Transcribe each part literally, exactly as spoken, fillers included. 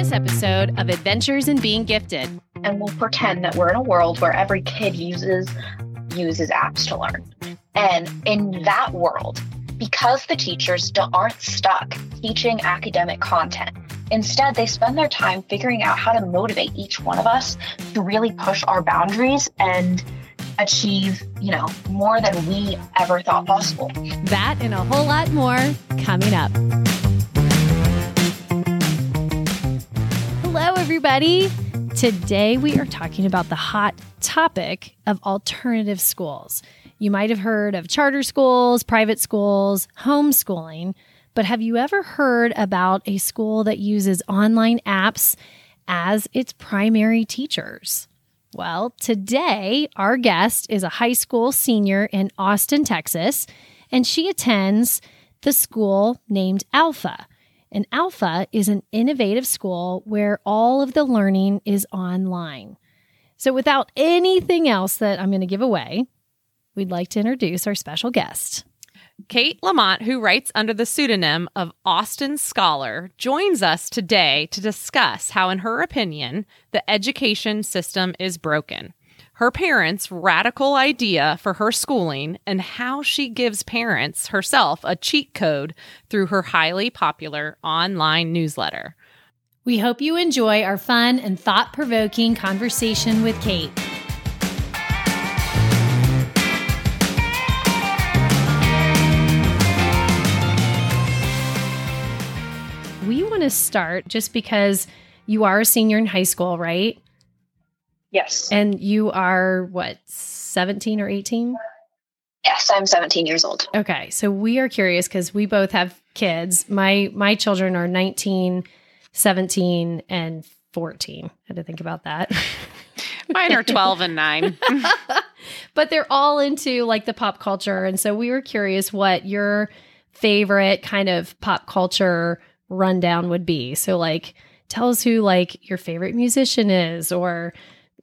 this episode of Adventures in Being Gifted. And we'll pretend that we're in a world where every kid uses uses apps to learn. And in that world, because the teachers aren't stuck teaching academic content, instead, they spend their time figuring out how to motivate each one of us to really push our boundaries and achieve, you know, more than we ever thought possible. That and a whole lot more coming up. Hello, everybody. Today, we are talking about the hot topic of alternative schools. You might have heard of charter schools, private schools, homeschooling, but have you ever heard about a school that uses online apps as its primary teachers? Well, today, our guest is a high school senior in Austin, Texas, and she attends the school named Alpha. And Alpha is an innovative school where all of the learning is online. So without anything else that I'm going to give away, we'd like to introduce our special guest. Kate Liemandt, who writes under the pseudonym of Austin Scholar, joins us today to discuss how, in her opinion, the education system is broken, her parents' radical idea for her schooling, and how she gives parents herself a cheat code through her highly popular online newsletter. We hope you enjoy our fun and thought-provoking conversation with Kate. We want to start just because you are a senior in high school, right? Yes. And you are, what, seventeen or eighteen? Yes, I'm seventeen years old. Okay. So we are curious because we both have kids. My my children are nineteen, seventeen, and fourteen. I had to think about that. Mine are twelve and nine. But they're all into like the pop culture. And so we were curious what your favorite kind of pop culture rundown would be. So like, tell us who like your favorite musician is, or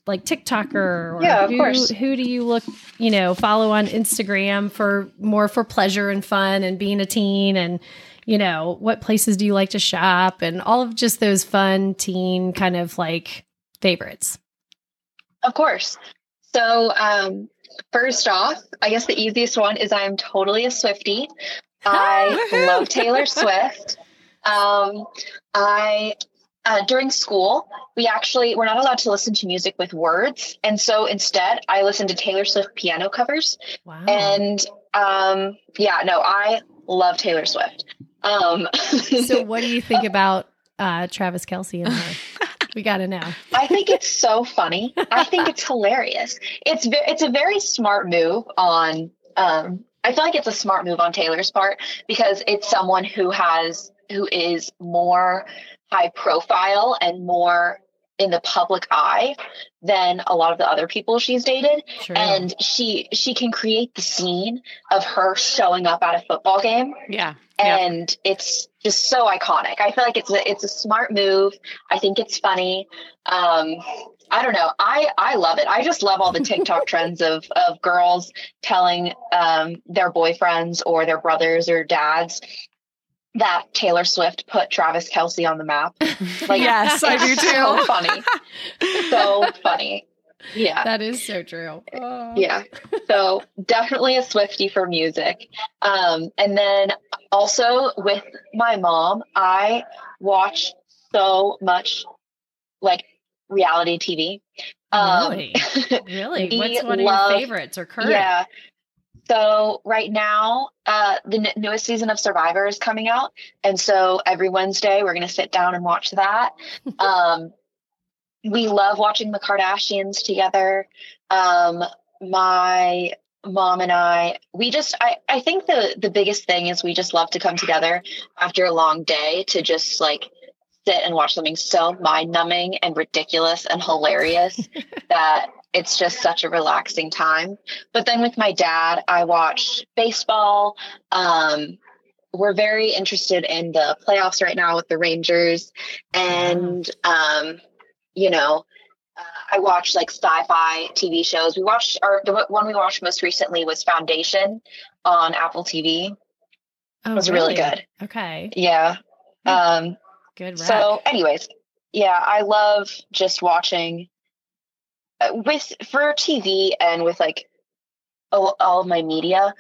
like TikToker, or yeah, of who, course. Who do you look, you know, follow on Instagram for more for pleasure and fun and being a teen, and, you know, what places do you like to shop, and all of just those fun teen kind of like favorites. Of course. So, um, first off, I guess the easiest one is I'm totally a Swiftie. I love Taylor Swift. Um, I, uh, during school, we actually, we're not allowed to listen to music with words. And so instead I listened to Taylor Swift piano covers. Wow. And, um, yeah, no, I love Taylor Swift. Um, so what do you think about, uh, Travis Kelce and her? We got to know. I think it's so funny. I think it's hilarious. It's, ve- it's a very smart move on, um, I feel like it's a smart move on Taylor's part, because it's someone who has, who is more high profile and more in the public eye than a lot of the other people she's dated. Sure. And she she can create the scene of her showing up at a football game. Yeah. And yep. It's just so iconic. I feel like it's a, it's a smart move. I think it's funny. Um, I don't know. I, I love it. I just love all the TikTok trends of, of girls telling um, their boyfriends or their brothers or dads that Taylor Swift put Travis Kelce on the map. Like, yes, I do too. So funny. So funny. Yeah. That is so true. Oh. Yeah. So definitely a Swiftie for music. Um, and then also with my mom, I watch so much like reality T V. Um, really? Really? What's one love, of your favorites or current? Yeah. So right now, uh, the n- newest season of Survivor is coming out. And so every Wednesday, we're going to sit down and watch that. Um, we love watching the Kardashians together. Um, my mom and I, we just, I, I think the, the biggest thing is we just love to come together after a long day to just like sit and watch something so mind-numbing and ridiculous and hilarious that it's just such a relaxing time. But then with my dad, I watch baseball. Um, we're very interested in the playoffs right now with the Rangers. And, um, you know, uh, I watch like sci-fi T V shows. We watched, or the one we watched most recently was Foundation on Apple T V. Oh, it was really, really good. Okay. Yeah. Um, good. Rap. So anyways, yeah, I love just watching with for T V and with like all, all of my media.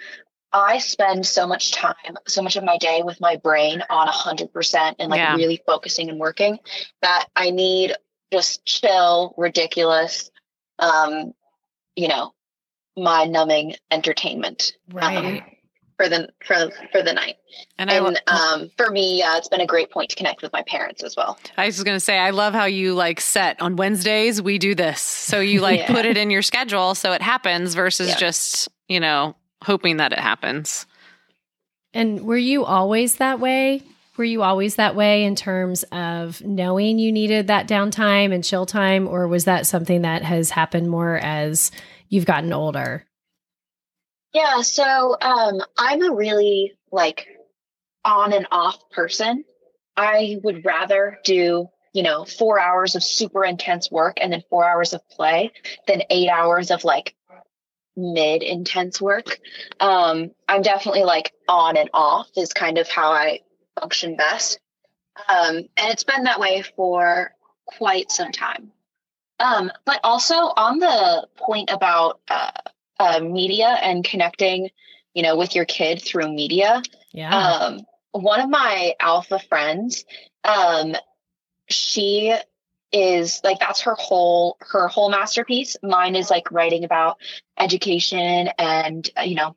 I spend so much time, so much of my day with my brain on one hundred percent and like yeah. really focusing and working that I need just chill, ridiculous, um, you know, mind-numbing entertainment. Right. Um, for the for, for the night. And, and I, um, for me, uh, it's been a great point to connect with my parents as well. I was just going to say, I love how you like set on Wednesdays, we do this. So you like yeah. put it in your schedule so it happens versus yeah. just, you know, hoping that it happens. And were you always that way? Were you always that way in terms of knowing you needed that downtime and chill time? Or was that something that has happened more as you've gotten older? Yeah, so um, I'm a really like on and off person. I would rather do, you know, four hours of super intense work and then four hours of play than eight hours of like mid intense work. Um, I'm definitely like on and off is kind of how I function best. Um, and it's been that way for quite some time. Um, but also on the point about uh, uh, media and connecting, you know, with your kid through media. Yeah. Um, one of my Alpha friends, um, she is like, that's her whole, her whole masterpiece. Mine is like writing about education and, uh, you know,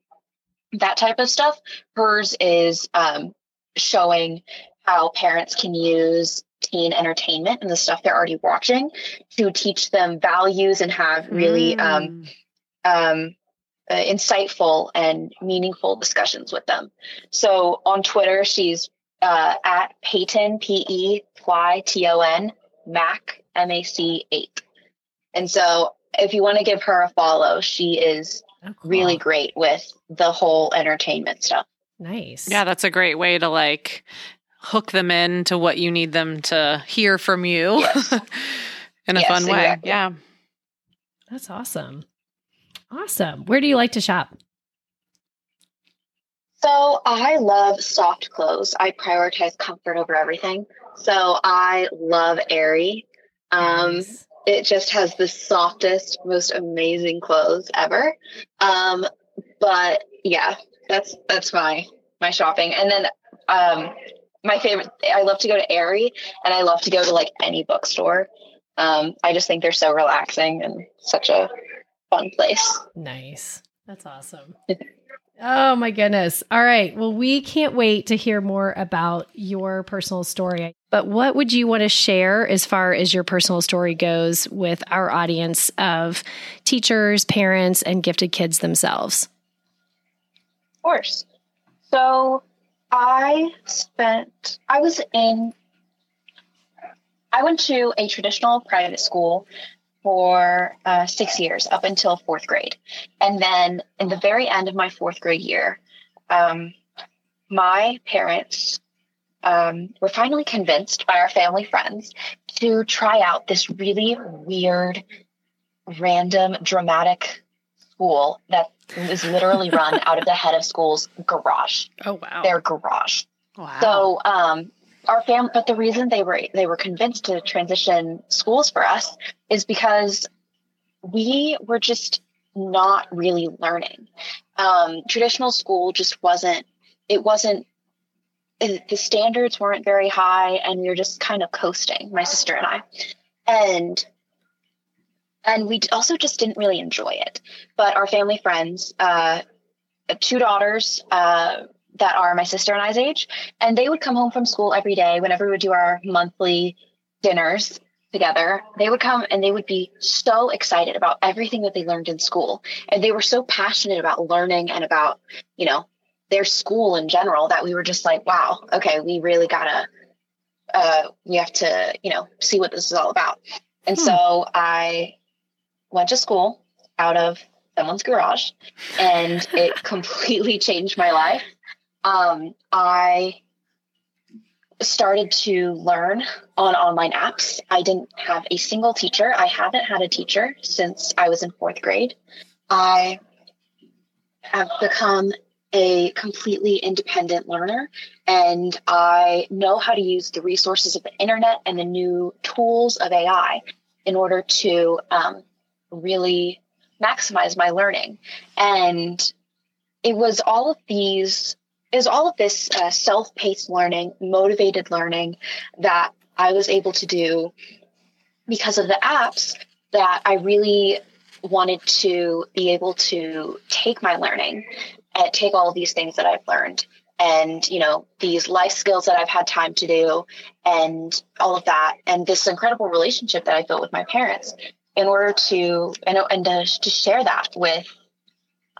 that type of stuff. Hers is um, showing how parents can use teen entertainment and the stuff they're already watching to teach them values and have really mm. um, um, uh, insightful and meaningful discussions with them. So on Twitter, she's uh, at Peyton, P E Y T O N, Mac, M A C eight. And so if you want to give her a follow, she is oh, cool. really great with the whole entertainment stuff. Nice. Yeah, that's a great way to like hook them in to what you need them to hear from you yes. in a yes, fun way. Exactly. Yeah. That's awesome. Awesome. Where do you like to shop? So I love soft clothes. I prioritize comfort over everything. So I love Aerie. Um, nice. It just has the softest, most amazing clothes ever. Um, but yeah, that's, that's my, my shopping. And then, um, my favorite, I love to go to Aerie and I love to go to like any bookstore. Um, I just think they're so relaxing and such a fun place. Nice. That's awesome. Oh my goodness. All right. Well, we can't wait to hear more about your personal story. But what would you want to share as far as your personal story goes with our audience of teachers, parents, and gifted kids themselves? Of course. So I spent, I was in, I went to a traditional private school for uh, six years up until fourth grade. And then in the very end of my fourth grade year, um, my parents um, were finally convinced by our family friends to try out this really weird, random, dramatic school that was literally run out of the head of school's garage. Oh, wow. Their garage. Wow. So, um, our family, but the reason they were, they were convinced to transition schools for us is because we were just not really learning. Um, traditional school just wasn't, it wasn't, it, the standards weren't very high and we were just kind of coasting, my sister and I. And And we also just didn't really enjoy it. But our family friends, uh, two daughters uh, that are my sister and I's age, and they would come home from school every day whenever we would do our monthly dinners together. They would come and they would be so excited about everything that they learned in school. And they were so passionate about learning and about, you know, their school in general that we were just like, wow, okay, we really gotta, uh, we have to, you know, see what this is all about. And hmm. so I... went to school out of someone's garage and it completely changed my life. Um, I started to learn on online apps. I didn't have a single teacher. I haven't had a teacher since I was in fourth grade. I have become a completely independent learner, and I know how to use the resources of the internet and the new tools of A I in order to um, really maximize my learning. And it was all of these, it was all of this uh, self-paced learning, motivated learning that I was able to do because of the apps that I really wanted to be able to take my learning and take all of these things that I've learned and, you know, these life skills that I've had time to do and all of that. And this incredible relationship that I built with my parents in order to, and, and to, to share that with,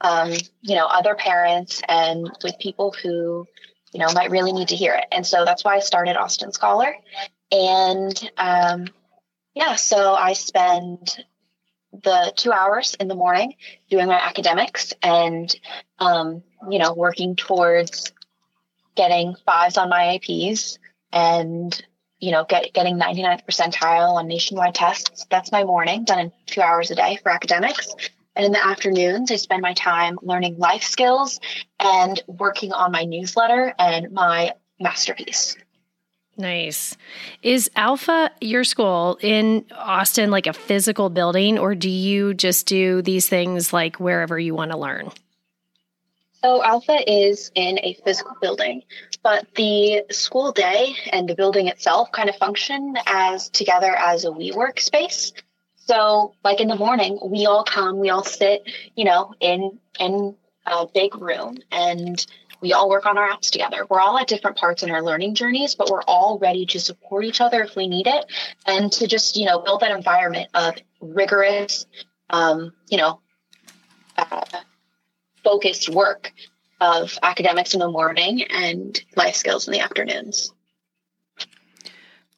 um, you know, other parents and with people who, you know, might really need to hear it. And so that's why I started Austin Scholar. And, um, yeah, so I spend the two hours in the morning doing my academics and, um, you know, working towards getting fives on my A Ps and, you know, get, getting ninety-ninth percentile on nationwide tests. That's my morning, done in two hours a day for academics. And in the afternoons, I spend my time learning life skills and working on my newsletter and my masterpiece. Nice. Is Alpha, your school in Austin, like a physical building, or do you just do these things like wherever you want to learn? So Alpha is in a physical building, but the school day and the building itself kind of function as together as a WeWork space. So like in the morning, we all come, we all sit, you know, in, in a big room, and we all work on our apps together. We're all at different parts in our learning journeys, but we're all ready to support each other if we need it, and to just, you know, build that environment of rigorous, um, you know, uh, focused work of academics in the morning and life skills in the afternoons.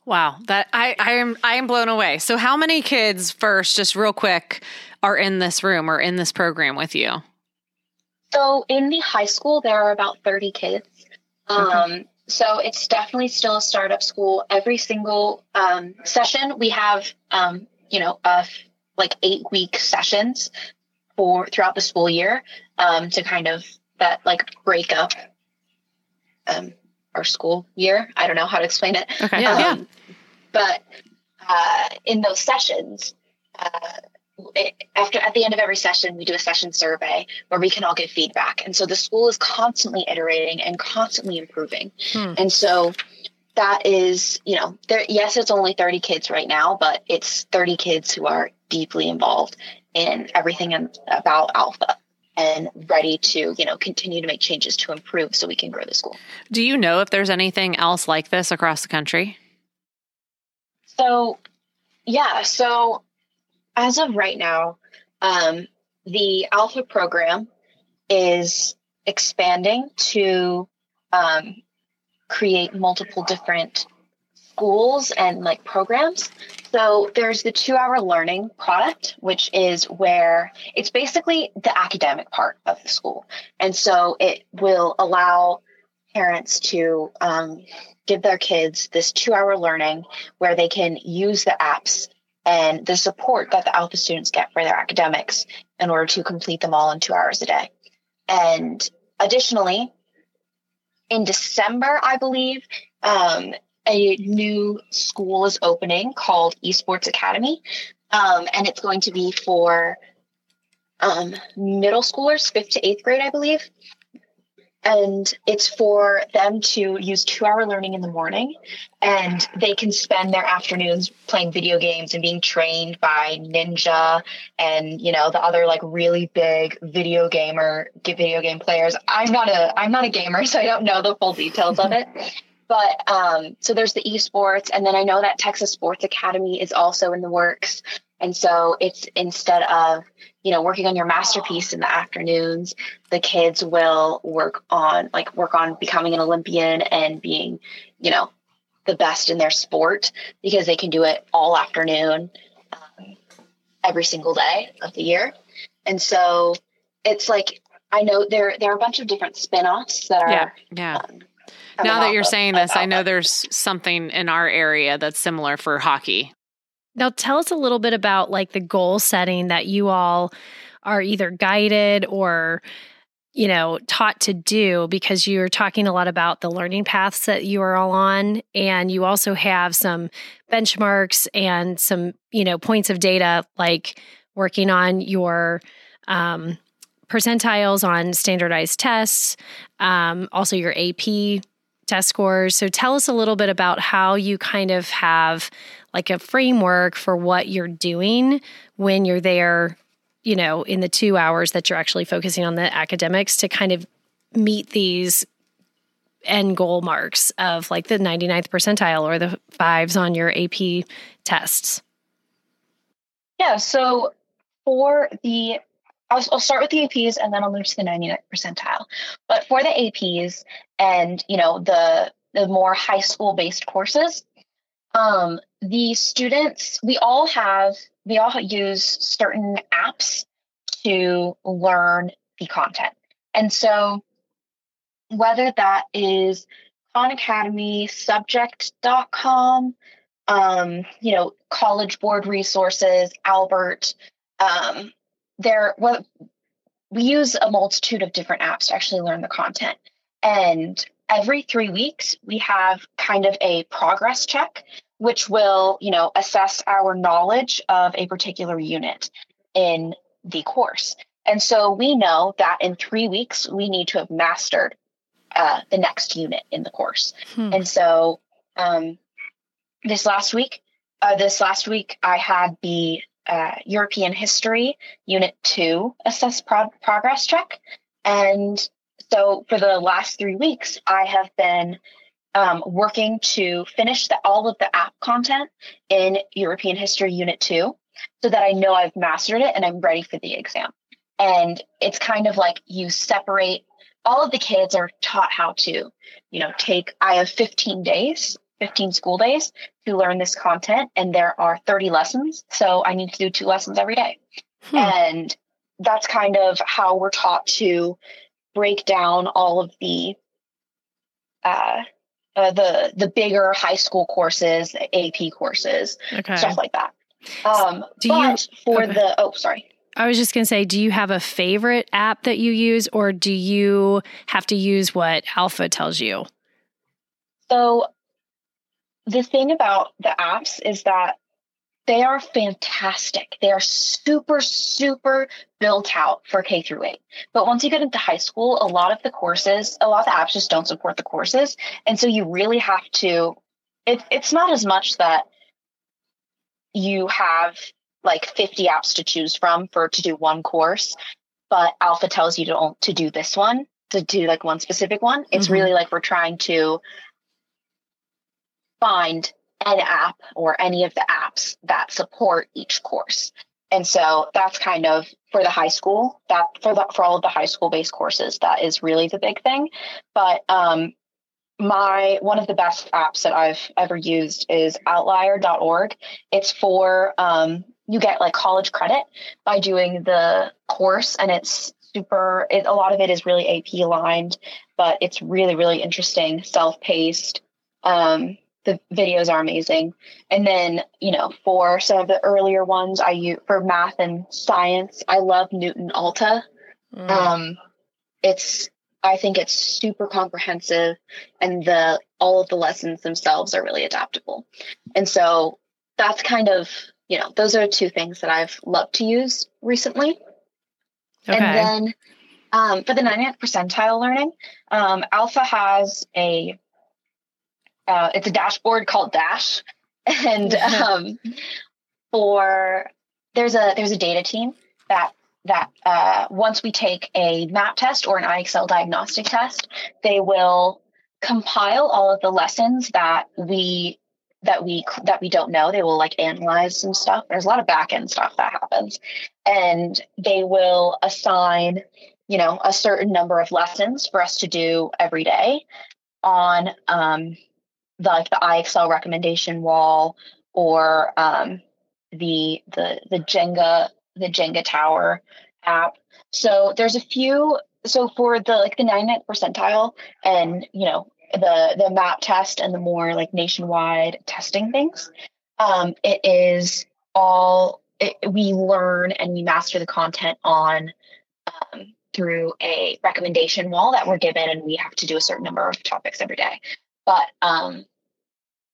Wow, that I, I am I am blown away. So how many kids first, just real quick, are in this room or in this program with you? So in the high school, there are about thirty kids. Um, mm-hmm. So it's definitely still a startup school. Every single um, session, we have, um, you know, uh, like eight-week sessions for throughout the school year um, to kind of that like break up um, our school year. I don't know how to explain it. Okay. Yeah. Um, yeah. But uh, in those sessions, uh, It, after at the end of every session, we do a session survey where we can all give feedback. And so the school is constantly iterating and constantly improving. Hmm. And so that is, you know, there, yes, it's only thirty kids right now, but it's thirty kids who are deeply involved in everything in, about Alpha and ready to, you know, continue to make changes to improve so we can grow the school. Do you know if there's anything else like this across the country? So, yeah. So, as of right now, um, the Alpha program is expanding to um, create multiple different schools and like programs. So there's the two-hour learning product, which is where it's basically the academic part of the school. And so it will allow parents to um, give their kids this two-hour learning where they can use the apps and the support that the Alpha students get for their academics in order to complete them all in two hours a day. And additionally, in December, I believe, um, a new school is opening called Esports Academy, um, and it's going to be for um, middle schoolers, fifth to eighth grade, I believe. And it's for them to use two-hour learning in the morning, and they can spend their afternoons playing video games and being trained by Ninja and, you know, the other like really big video gamer, video game players. I'm not a, I'm not a gamer, so I don't know the full details of it. But um, so there's the esports, and then I know that Texas Sports Academy is also in the works. And so it's instead of, you know, working on your masterpiece in the afternoons, the kids will work on like work on becoming an Olympian and being, you know, the best in their sport, because they can do it all afternoon, um, every single day of the year. And so it's like, I know there there are a bunch of different spinoffs that are. Yeah. Yeah. Um, now that you're saying this, I know there's something in our area that's similar for hockey. Now, tell us a little bit about like the goal setting that you all are either guided or you know, taught to do, because you're talking a lot about the learning paths that you are all on. And you also have some benchmarks and some, you know, points of data, like working on your um, percentiles on standardized tests, um, also your A P test scores. So tell us a little bit about how you kind of have like a framework for what you're doing when you're there, you know, in the two hours that you're actually focusing on the academics, to kind of meet these end goal marks of like the ninety-ninth percentile or the fives on your A P tests. Yeah. So for the, I'll, I'll start with the A Ps and then I'll move to the ninety-ninth percentile. But for the A Ps and, you know, the, the more high school based courses, um, the students, we all have, we all use certain apps to learn the content. And so whether that is Khan Academy, Subject dot com, um, you know, College Board resources, Albert, um, there, well, we use a multitude of different apps to actually learn the content. And every three weeks, we have kind of a progress check, which will, you know, assess our knowledge of a particular unit in the course. And so we know that in three weeks, we need to have mastered uh, the next unit in the course. Hmm. And so um, this last week, uh, this last week, I had the uh, European History Unit two assess pro- progress check. And so for the last three weeks, I have been Um, working to finish the, all of the app content in European History Unit two, so that I know I've mastered it and I'm ready for the exam. And it's kind of like you separate, all of the kids are taught how to, you know, take, I have fifteen days, fifteen school days to learn this content, and there are thirty lessons. So I need to do two lessons every day. Hmm. And that's kind of how we're taught to break down all of the, uh, Uh, the the bigger high school courses, A P courses, okay. Stuff like that. Um, do but you, for okay. the, oh, sorry. I was just going to say, do you have a favorite app that you use, or do you have to use what Alpha tells you? So the thing about the apps is that they are fantastic. They are super, super built out for K through eight. But once you get into high school, a lot of the courses, a lot of the apps just don't support the courses. And so you really have to, it, it's not as much that you have like fifty apps to choose from for to do one course, but Alpha tells you to, to do this one, to do like one specific one. It's mm-hmm. really like we're trying to find an app or any of the apps that support each course. And so that's kind of for the high school, that for the, for all of the high school based courses, that is really the big thing. But um, my, one of the best apps that I've ever used is outlier dot org. It's for, um, you get like college credit by doing the course, and it's super, it, a lot of it is really A P aligned, but it's really, really interesting, self-paced. Um, The videos are amazing. And then, you know, for some of the earlier ones, I use for math and science, I love Newton Alta. Mm. Um, it's, I think it's super comprehensive, and the, all of the lessons themselves are really adaptable. And so that's kind of, you know, those are two things that I've loved to use recently. Okay. And then um, for the ninety-ninth percentile learning, um, Alpha has a, Uh, it's a dashboard called Dash, and um, for there's a there's a data team that that uh, once we take a MAP test or an I X L diagnostic test, they will compile all of the lessons that we that we that we don't know. They will like analyze some stuff. There's a lot of back end stuff that happens, and they will assign, you know, a certain number of lessons for us to do every day on um. The, like the I X L recommendation wall, or um, the the the Jenga the Jenga tower app. So there's a few. So for the like the ninety-ninth percentile, and you know the the map test and the more like nationwide testing things, um, it is all it, we learn and we master the content on um, through a recommendation wall that we're given, and we have to do a certain number of topics every day. But um,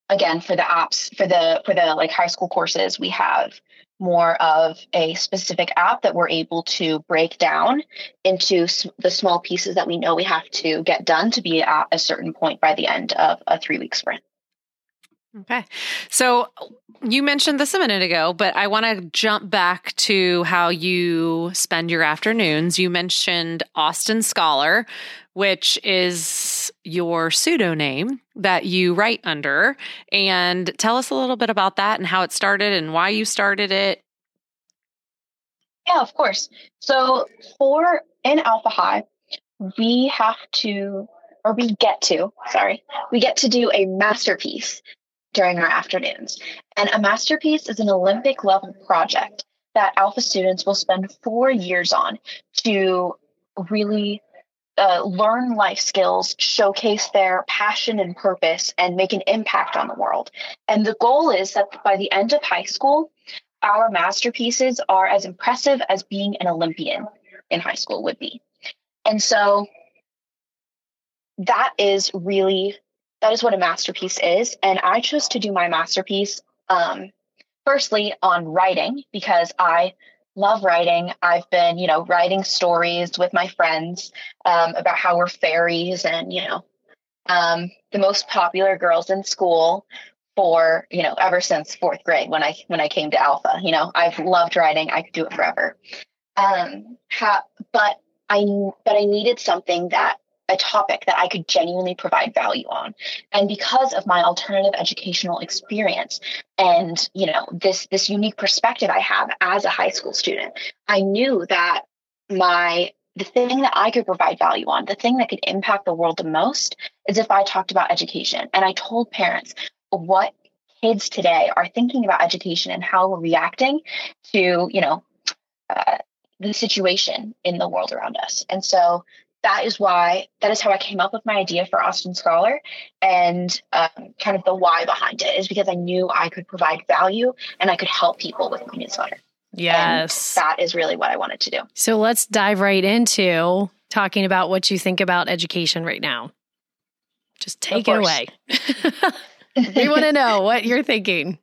again, for the ops, for the for the like high school courses, we have more of a specific app that we're able to break down into the small pieces that we know we have to get done to be at a certain point by the end of a three-week sprint. Okay. So you mentioned this a minute ago, but I want to jump back to how you spend your afternoons. You mentioned Austin Scholar, which is your pseudonym that you write under. And tell us a little bit about that and how it started and why you started it. Yeah, of course. So for in Alpha High, we have to, or we get to, sorry, we get to do a masterpiece during our afternoons. And a masterpiece is an Olympic level project that Alpha students will spend four years on to really uh, learn life skills, showcase their passion and purpose, and make an impact on the world. And the goal is that by the end of high school, our masterpieces are as impressive as being an Olympian in high school would be. And so that is really That is what a masterpiece is. And I chose to do my masterpiece, um, firstly, on writing, because I love writing. I've been, you know, writing stories with my friends um, about how we're fairies and, you know, um, the most popular girls in school for, you know, ever since fourth grade when I when I came to Alpha. You know, I've loved writing. I could do it forever. Um, ha- but I but I needed something that a topic that I could genuinely provide value on. And because of my alternative educational experience and, you know, this, this unique perspective I have as a high school student, I knew that my, the thing that I could provide value on, the thing that could impact the world the most is if I talked about education. And I told parents what kids today are thinking about education and how we're reacting to, you know, uh, the situation in the world around us. And so That is why, that is how I came up with my idea for Austin Scholar, and um, kind of the why behind it is because I knew I could provide value and I could help people with my newsletter. Yes. And that is really what I wanted to do. So let's dive right into talking about what you think about education right now. Just take it away. We want to know what you're thinking.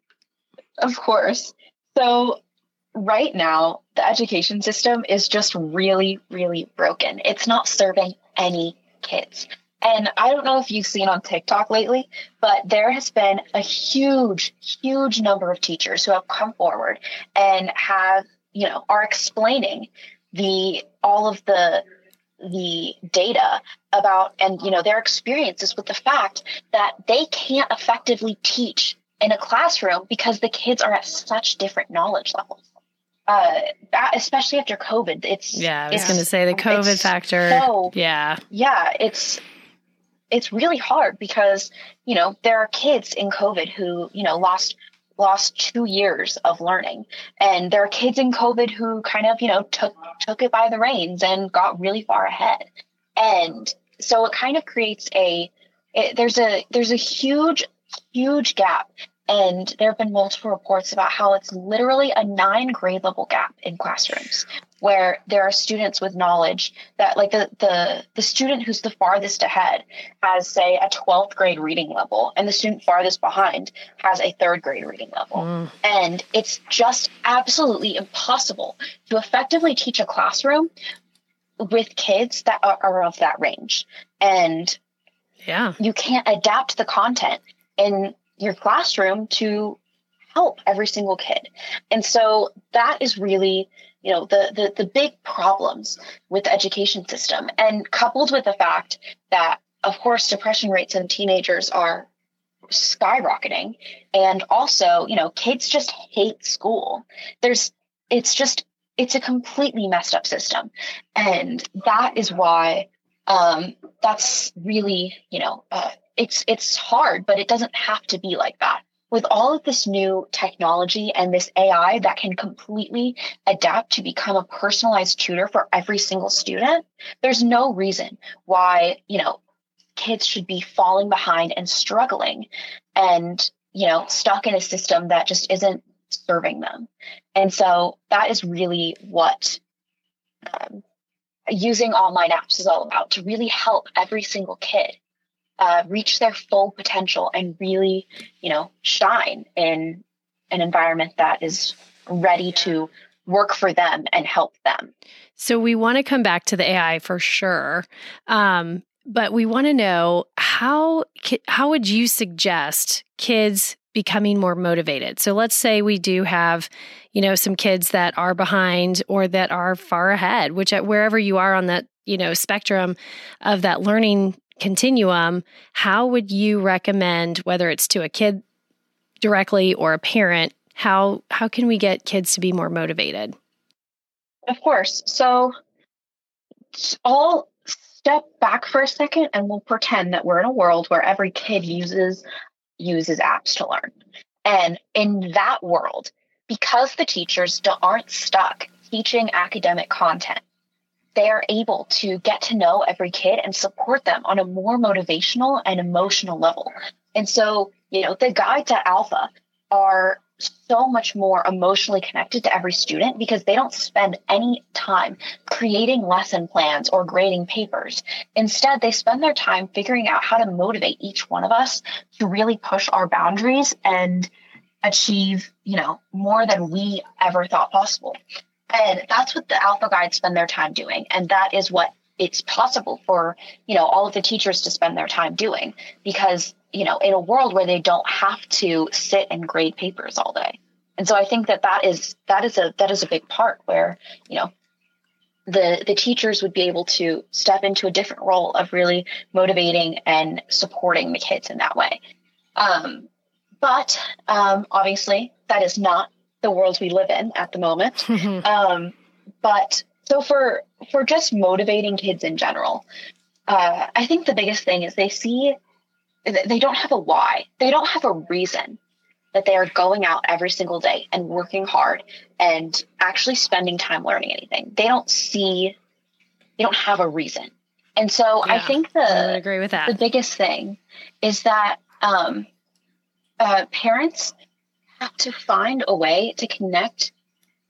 Of course. So right now, the education system is just really, really broken. It's not serving any kids. And I don't know if you've seen on TikTok lately, but there has been a huge, huge number of teachers who have come forward and have, you know, are explaining the all of the the data about and, you know, their experiences with the fact that they can't effectively teach in a classroom because the kids are at such different knowledge levels. Uh, that, especially after COVID, it's yeah. I was going to say the COVID factor. So, yeah, yeah, it's it's really hard because you know there are kids in COVID who you know lost lost two years of learning, and there are kids in COVID who kind of you know took took it by the reins and got really far ahead, and so it kind of creates a it, there's a there's a huge huge gap. And there have been multiple reports about how it's literally a nine grade level gap in classrooms where there are students with knowledge that like the the the student who's the farthest ahead has, say, a twelfth grade reading level, and the student farthest behind has a third grade reading level. Mm. And it's just absolutely impossible to effectively teach a classroom with kids that are, are of that range. And yeah, you can't adapt the content in your classroom to help every single kid. And so that is really, you know, the, the, the big problems with the education system, and coupled with the fact that, of course, depression rates in teenagers are skyrocketing. And also, you know, kids just hate school. There's, it's just, it's a completely messed up system. And that is why um, that's really, you know, uh, It's it's hard, but it doesn't have to be like that. With all of this new technology and this A I that can completely adapt to become a personalized tutor for every single student, there's no reason why, you know, kids should be falling behind and struggling and, you know, stuck in a system that just isn't serving them. And so that is really what um, using online apps is all about, to really help every single kid uh, reach their full potential and really, you know, shine in an environment that is ready to work for them and help them. So we want to come back to the A I for sure. Um, but we want to know how, how would you suggest kids becoming more motivated? So let's say we do have, you know, some kids that are behind or that are far ahead, which at wherever you are on that, you know, spectrum of that learning continuum, how would you recommend, whether it's to a kid directly or a parent, How how can we get kids to be more motivated? Of course. So I'll step back for a second and we'll pretend that we're in a world where every kid uses uses apps to learn. And in that world, because the teachers aren't stuck teaching academic content, they are able to get to know every kid and support them on a more motivational and emotional level. And so, you know, the guides at Alpha are so much more emotionally connected to every student because they don't spend any time creating lesson plans or grading papers. Instead, they spend their time figuring out how to motivate each one of us to really push our boundaries and achieve, you know, more than we ever thought possible. And that's what the Alpha Guides spend their time doing. And that is what it's possible for, you know, all of the teachers to spend their time doing, because, you know, in a world where they don't have to sit and grade papers all day. And so I think that that is, that is a, that is a big part where, you know, the, the teachers would be able to step into a different role of really motivating and supporting the kids in that way. Um, but um, obviously that is not the world we live in at the moment. um, but So for for just motivating kids in general, uh, I think the biggest thing is they see they don't have a why. They don't have a reason that they are going out every single day and working hard and actually spending time learning anything. They don't see they don't have a reason. And so yeah, I think the I would agree with that. The biggest thing is that um, uh, parents have to find a way to connect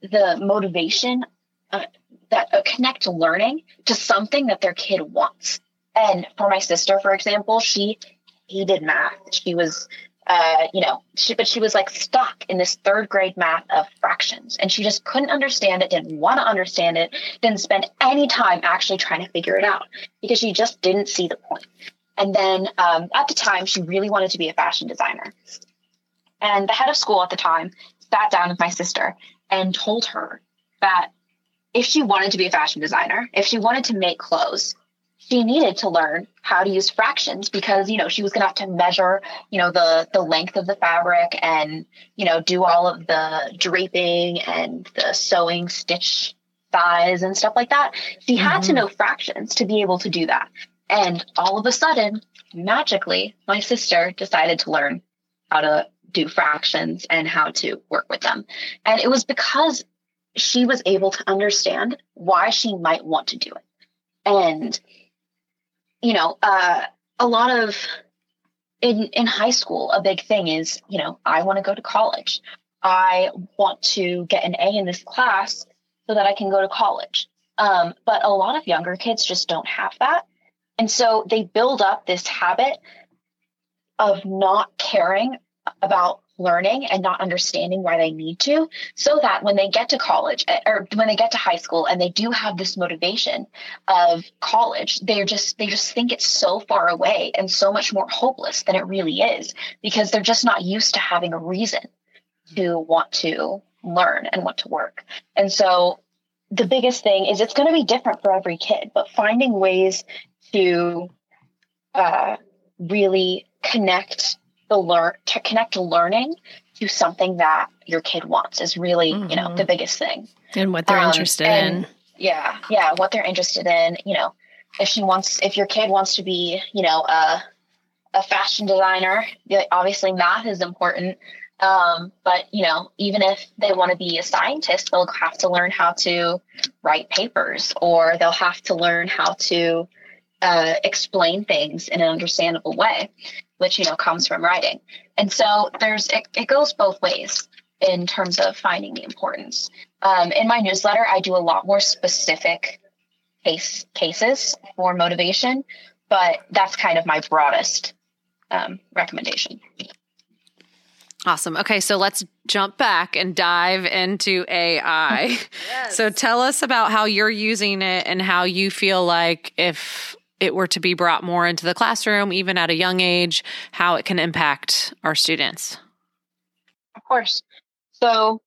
the motivation Uh, that uh, connect learning to something that their kid wants. And for my sister, for example, she hated math. She was, uh, you know, she, but she was like stuck in this third grade math of fractions. And she just couldn't understand it, didn't want to understand it, didn't spend any time actually trying to figure it out because she just didn't see the point. And then um, at the time, she really wanted to be a fashion designer. And the head of school at the time sat down with my sister and told her that if she wanted to be a fashion designer, if she wanted to make clothes, she needed to learn how to use fractions because, you know, she was going to have to measure, you know, the the length of the fabric and, you know, do all of the draping and the sewing stitch size and stuff like that. She had mm-hmm. to know fractions to be able to do that. And all of a sudden, magically, my sister decided to learn how to do fractions and how to work with them. And it was because she was able to understand why she might want to do it. And, you know, uh, a lot of in, in high school, a big thing is, you know, I want to go to college. I want to get an A in this class so that I can go to college. Um, but a lot of younger kids just don't have that. And so they build up this habit of not caring about learning and not understanding why they need to, so that when they get to college or when they get to high school and they do have this motivation of college, they're just, they just think it's so far away and so much more hopeless than it really is because they're just not used to having a reason to want to learn and want to work. And so the biggest thing is it's going to be different for every kid, but finding ways to uh, really connect The learn to connect learning to something that your kid wants is really, mm-hmm. you know, the biggest thing. And what they're um, interested and, in. Yeah. Yeah. What they're interested in, you know, if she wants, if your kid wants to be, you know, a, a fashion designer, obviously math is important. Um, but, you know, even if they want to be a scientist, they'll have to learn how to write papers, or they'll have to learn how to uh, explain things in an understandable way, which, you know, comes from writing. And so there's, it, it goes both ways in terms of finding the importance. Um, in my newsletter, I do a lot more specific case, cases for motivation, but that's kind of my broadest um, recommendation. Awesome. Okay, so let's jump back and dive into A I. Yes. So tell us about how you're using it and how you feel like if it were to be brought more into the classroom, even at a young age, how it can impact our students. Of course. So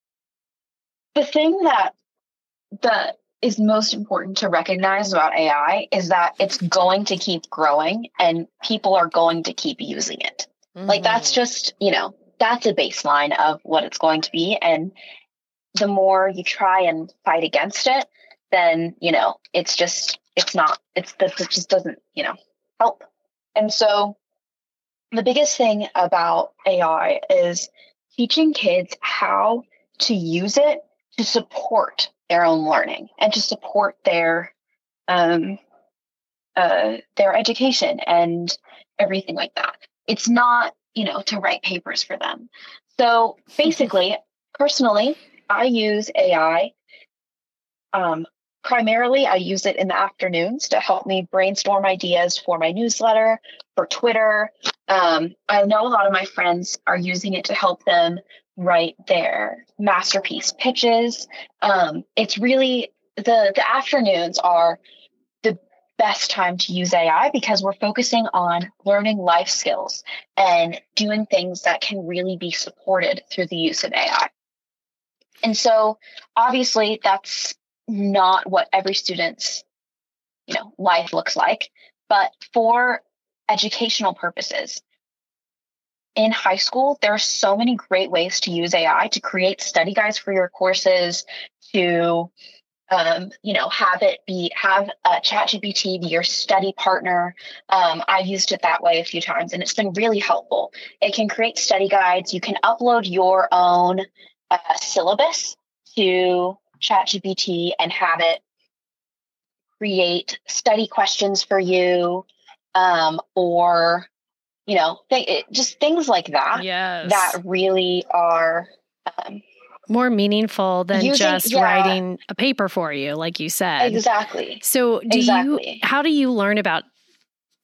the thing that the is most important to recognize about A I is that it's going to keep growing and people are going to keep using it. Mm-hmm. Like that's just, you know, that's a baseline of what it's going to be. And the more you try and fight against it, then, you know, it's just, it's not, it's, it just doesn't, you know, help. And so the biggest thing about A I is teaching kids how to use it to support their own learning and to support their, um, uh, their education and everything like that. It's not, you know, to write papers for them. So basically, personally, I use A I. Um, primarily, I use it in the afternoons to help me brainstorm ideas for my newsletter, for Twitter. Um, I know a lot of my friends are using it to help them write their masterpiece pitches. Um, it's really, the, the afternoons are the best time to use A I because we're focusing on learning life skills and doing things that can really be supported through the use of A I. And so obviously that's not what every student's, you know, life looks like, but for educational purposes in high school, there are so many great ways to use A I to create study guides for your courses, to Um, you know, have it be, have uh, ChatGPT be your study partner. Um, I've used it that way a few times and it's been really helpful. It can create study guides. You can upload your own uh, syllabus to ChatGPT and have it create study questions for you, um, or, you know, th- it, just things like that. Yes. That really are, um, more meaningful than Using, just yeah. writing a paper for you, like you said. Exactly. So do exactly. you, how do you learn about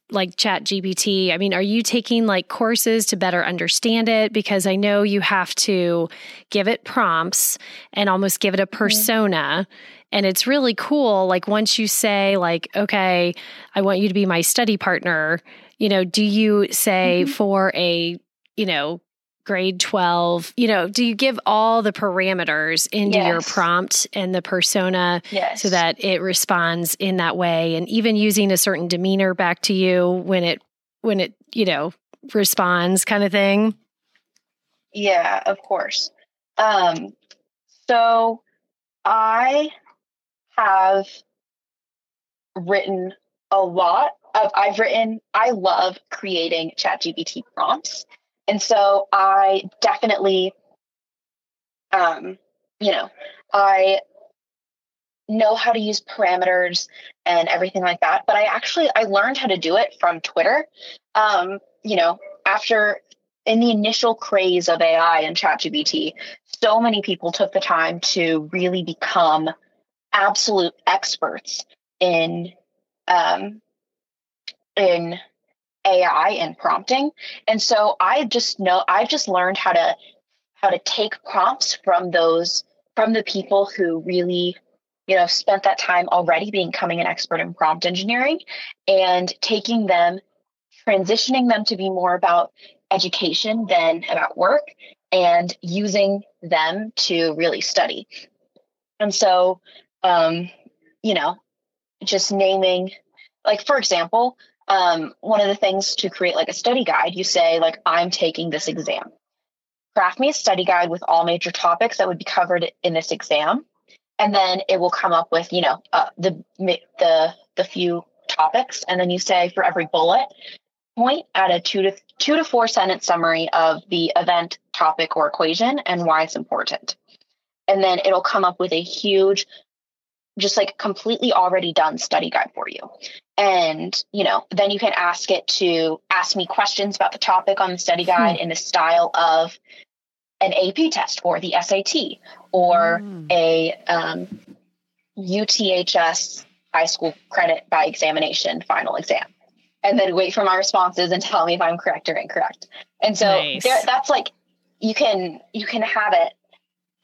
like ChatGPT? I mean, are you taking like courses to better understand it? Because I know you have to give it prompts and almost give it a persona. Mm-hmm. And it's really cool. Like once you say like, okay, I want you to be my study partner, you know, do you say mm-hmm. for a, you know, grade twelve, you know, do you give all the parameters into yes. your prompt and the persona yes. so that it responds in that way? And even using a certain demeanor back to you when it, when it, you know, responds kind of thing. Yeah, of course. Um, so I have written a lot of, I've written, I love creating ChatGPT prompts. And so I definitely, um, you know, I know how to use parameters and everything like that. But I actually, I learned how to do it from Twitter, um, you know, after in the initial craze of A I and ChatGPT, so many people took the time to really become absolute experts in, um, in A I and prompting. And so I just know, I've just learned how to, how to take prompts from those, from the people who really, you know, spent that time already becoming an expert in prompt engineering and taking them, transitioning them to be more about education than about work and using them to really study. And so, um, you know, just naming, like, for example, Um, one of the things to create like a study guide, you say like, I'm taking this exam. Craft me a study guide with all major topics that would be covered in this exam. And then it will come up with, you know, uh, the, the, the few topics. And then you say for every bullet point at a two to two to four sentence summary of the event, topic, or equation and why it's important. And then it'll come up with a huge, just like completely already done study guide for you. And, you know, then you can ask it to ask me questions about the topic on the study guide hmm. in the style of an A P test or the S A T or hmm. a um, U T H S high school credit by examination, final exam, and then wait for my responses and tell me if I'm correct or incorrect. And so nice. there, that's like, you can, you can have it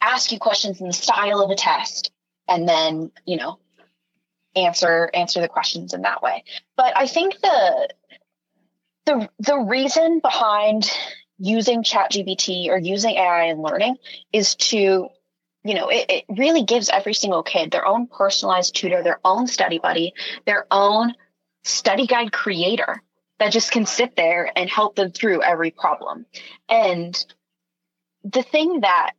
ask you questions in the style of a test and then, you know, answer, answer the questions in that way. But I think the, the, the reason behind using ChatGPT or using A I in learning is to, you know, it, it really gives every single kid their own personalized tutor, their own study buddy, their own study guide creator that just can sit there and help them through every problem. And the thing that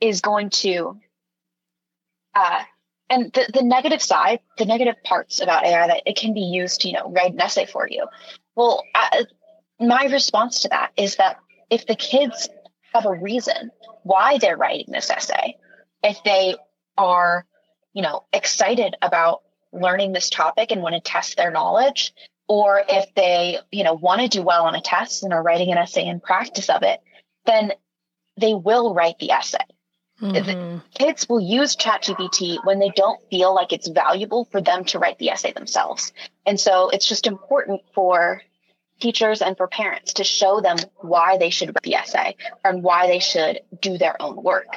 is going to, uh, and the, the negative side, the negative parts about A I that it can be used to, you know, write an essay for you. Well, I, my response to that is that if the kids have a reason why they're writing this essay, if they are, you know, excited about learning this topic and want to test their knowledge, or if they, you know, want to do well on a test and are writing an essay in practice of it, then they will write the essay. Mm-hmm. Kids will use ChatGPT when they don't feel like it's valuable for them to write the essay themselves. And so it's just important for teachers and for parents to show them why they should write the essay and why they should do their own work,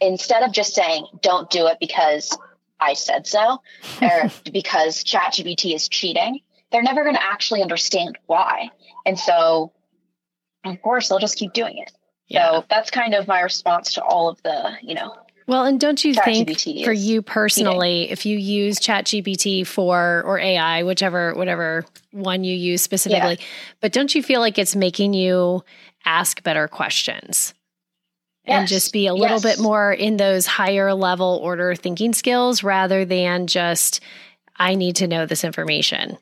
instead of just saying, don't do it because I said so, or because ChatGPT is cheating. They're never going to actually understand why. And so, of course, they'll just keep doing it. Yeah. So that's kind of my response to all of the, you know. Well, and don't you think for you personally, cheating. If you use ChatGPT for, or A I, whichever, whatever one you use specifically, yeah. but don't you feel like it's making you ask better questions? Yes. And just be a little yes. bit more in those higher level order thinking skills rather than just, I need to know this information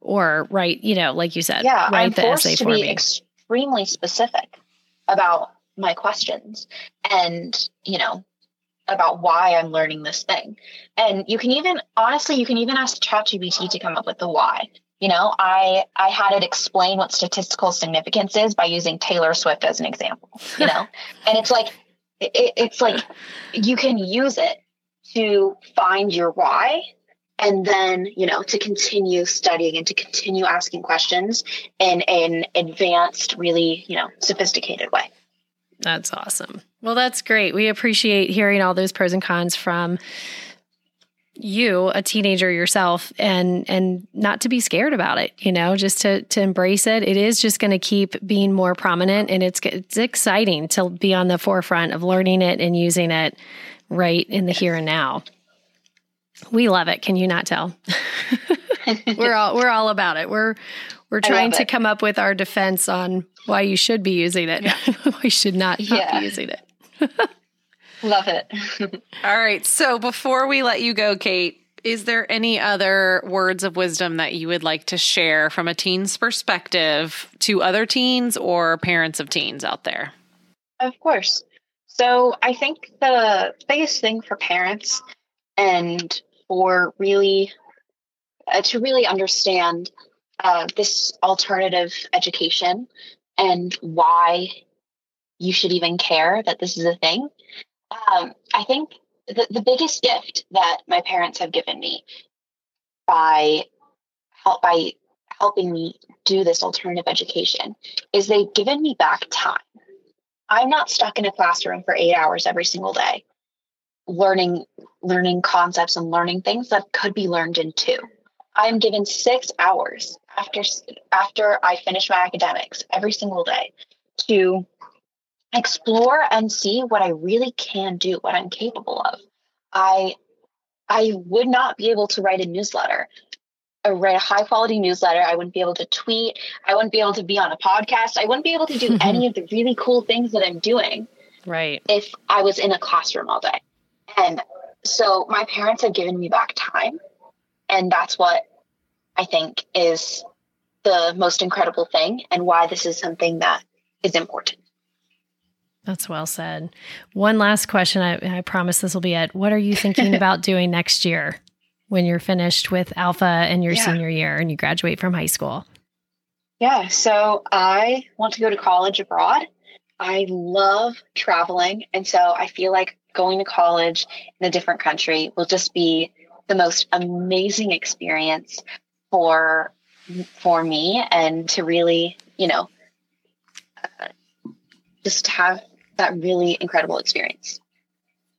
or write, you know, like you said, yeah, write I'm the forced essay to for be me. Extremely specific about my questions and, you know, about why I'm learning this thing. And you can even, honestly, you can even ask ChatGPT to come up with the why. You know, I, I had it explain what statistical significance is by using Taylor Swift as an example, you know, and it's like, it, it's like you can use it to find your why and then, you know, to continue studying and to continue asking questions in an advanced, really, you know, sophisticated way. That's awesome. Well, that's great. We appreciate hearing all those pros and cons from you, a teenager yourself, and and not to be scared about it, you know, just to to embrace it. It is just going to keep being more prominent, and it's it's exciting to be on the forefront of learning it and using it right in the here and now. We love it. Can you not tell? we're all we're all about it. We're we're trying to come up with our defense on why you should be using it. Yeah. Why you should not, not yeah. be using it. Love it. All right. So before we let you go, Kate, is there any other words of wisdom that you would like to share from a teen's perspective to other teens or parents of teens out there? Of course. So I think the biggest thing for parents and for really uh, to really understand uh, this alternative education and why you should even care that this is a thing. Um, I think the, the biggest gift that my parents have given me by help by helping me do this alternative education is they've given me back time. I'm not stuck in a classroom for eight hours every single day, learning learning concepts and learning things that could be learned in two. I'm given six hours after after I finish my academics every single day to explore and see what I really can do, what I'm capable of. I I would not be able to write a newsletter, or write a high quality newsletter. I wouldn't be able to tweet. I wouldn't be able to be on a podcast. I wouldn't be able to do any of the really cool things that I'm doing. Right. If I was in a classroom all day. And so my parents have given me back time. And that's what I think is the most incredible thing and why this is something that is important. That's well said. One last question. I, I promise this will be it. What are you thinking about doing next year when you're finished with Alpha and your yeah. senior year and you graduate from high school? Yeah. So I want to go to college abroad. I love traveling. And so I feel like going to college in a different country will just be the most amazing experience for for me, and to really, you know, uh, just have that really incredible experience.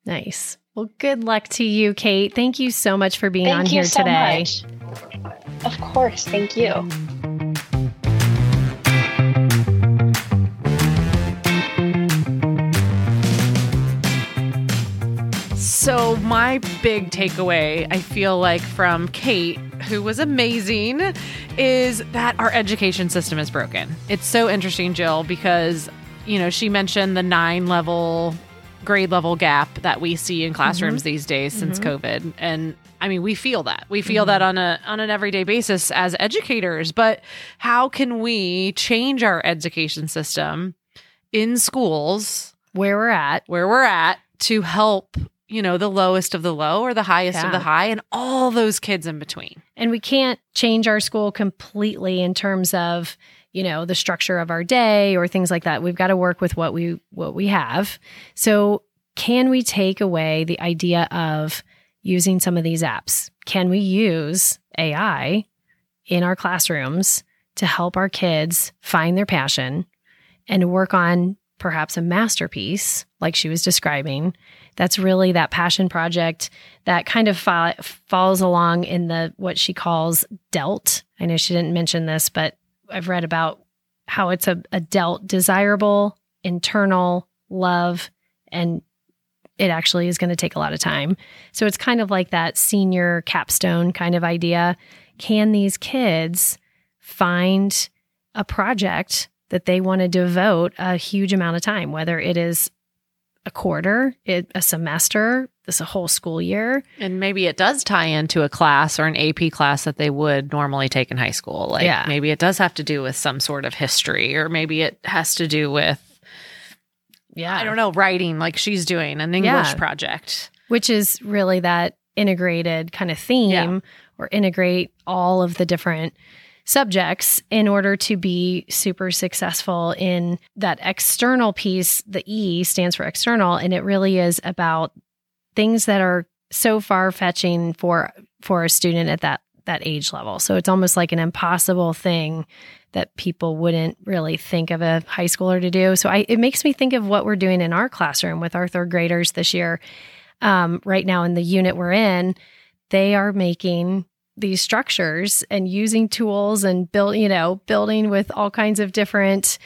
Nice. Well, good luck to you, Kate. Thank you so much for being on here today. Thank you so much. Of course. Thank you. So my big takeaway, I feel like, from Kate, who was amazing, is that our education system is broken. It's so interesting, Jill, because, you know, she mentioned the nine level grade level gap that we see in classrooms mm-hmm. these days since mm-hmm. COVID. And I mean, we feel that. We feel mm-hmm. that on a on an everyday basis as educators. But how can we change our education system in schools where we're at, where we're at to help, you know, the lowest of the low or the highest yeah. of the high and all those kids in between? And we can't change our school completely in terms of, you know, the structure of our day or things like that. We've got to work with what we what we have. So can we take away the idea of using some of these apps? Can we use A I in our classrooms to help our kids find their passion and work on perhaps a masterpiece, like she was describing? That's really that passion project that kind of fa- falls along in the what she calls DELT. I know she didn't mention this, but I've read about how it's a, a DELT: desirable, internal, love, and it actually is going to take a lot of time. So it's kind of like that senior capstone kind of idea. Can these kids find a project that they want to devote a huge amount of time, whether it is a quarter, it, a semester, this a whole school year? And maybe it does tie into a class or an A P class that they would normally take in high school. Like yeah. maybe it does have to do with some sort of history, or maybe it has to do with, yeah, I don't know, writing, like she's doing an English yeah. project. Which is really that integrated kind of theme yeah. or integrate all of the different subjects in order to be super successful in that external piece. The E stands for external, and it really is about things that are so far-fetching for for a student at that that age level. So it's almost like an impossible thing that people wouldn't really think of a high schooler to do. So I, it makes me think of what we're doing in our classroom with our third graders this year. Um, right now in the unit we're in, they are making these structures and using tools and build, you know, building with all kinds of different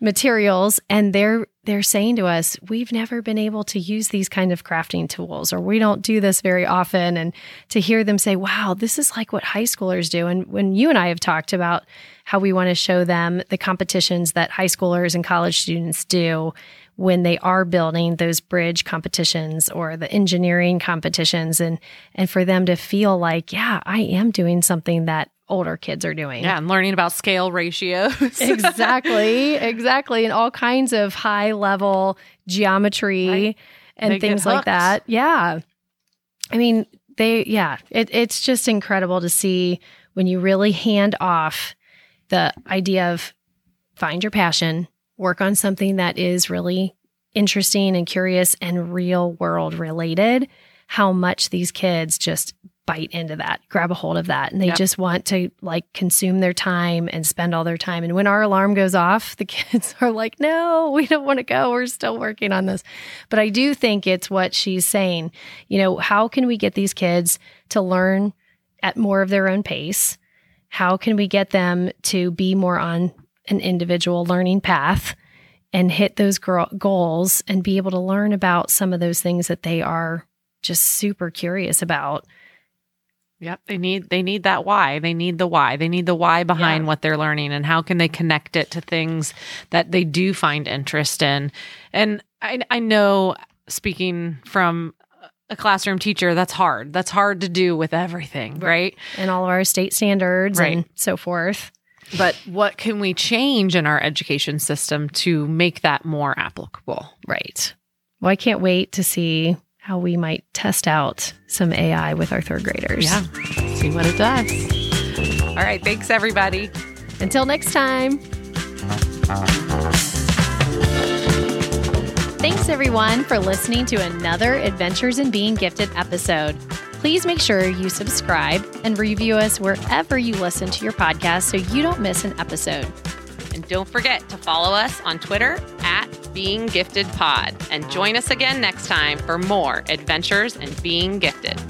materials. And they're they're saying to us, we've never been able to use these kind of crafting tools, or we don't do this very often. And to hear them say, wow, this is like what high schoolers do. And when you and I have talked about how we want to show them the competitions that high schoolers and college students do when they are building those bridge competitions or the engineering competitions, and and for them to feel like, yeah, I am doing something that older kids are doing. Yeah, and learning about scale ratios. exactly, exactly. And all kinds of high level geometry right. and they things like that. Yeah. I mean, they, yeah, it, it's just incredible to see when you really hand off the idea of find your passion, work on something that is really interesting and curious and real world related, how much these kids just bite into that, grab a hold of that. And they yep. just want to like consume their time and spend all their time. And when our alarm goes off, the kids are like, no, we don't want to go. We're still working on this. But I do think it's what she's saying. You know, how can we get these kids to learn at more of their own pace? How can we get them to be more on an individual learning path and hit those girl- goals and be able to learn about some of those things that they are just super curious about? Yep. They need, they need that why. They need the why. They need the why behind yeah. what they're learning, and how can they connect it to things that they do find interest in. And I, I know, speaking from a classroom teacher, that's hard. That's hard to do with everything, right? And all of our state standards right. and so forth. But what can we change in our education system to make that more applicable? Right. Well, I can't wait to see how we might test out some A I with our third graders. Yeah, see what it does. All right, thanks everybody. Until next time. Thanks everyone for listening to another Adventures in Being Gifted episode. Please make sure you subscribe and review us wherever you listen to your podcast so you don't miss an episode. And don't forget to follow us on Twitter at Being Gifted Pod, and join us again next time for more adventures in being gifted.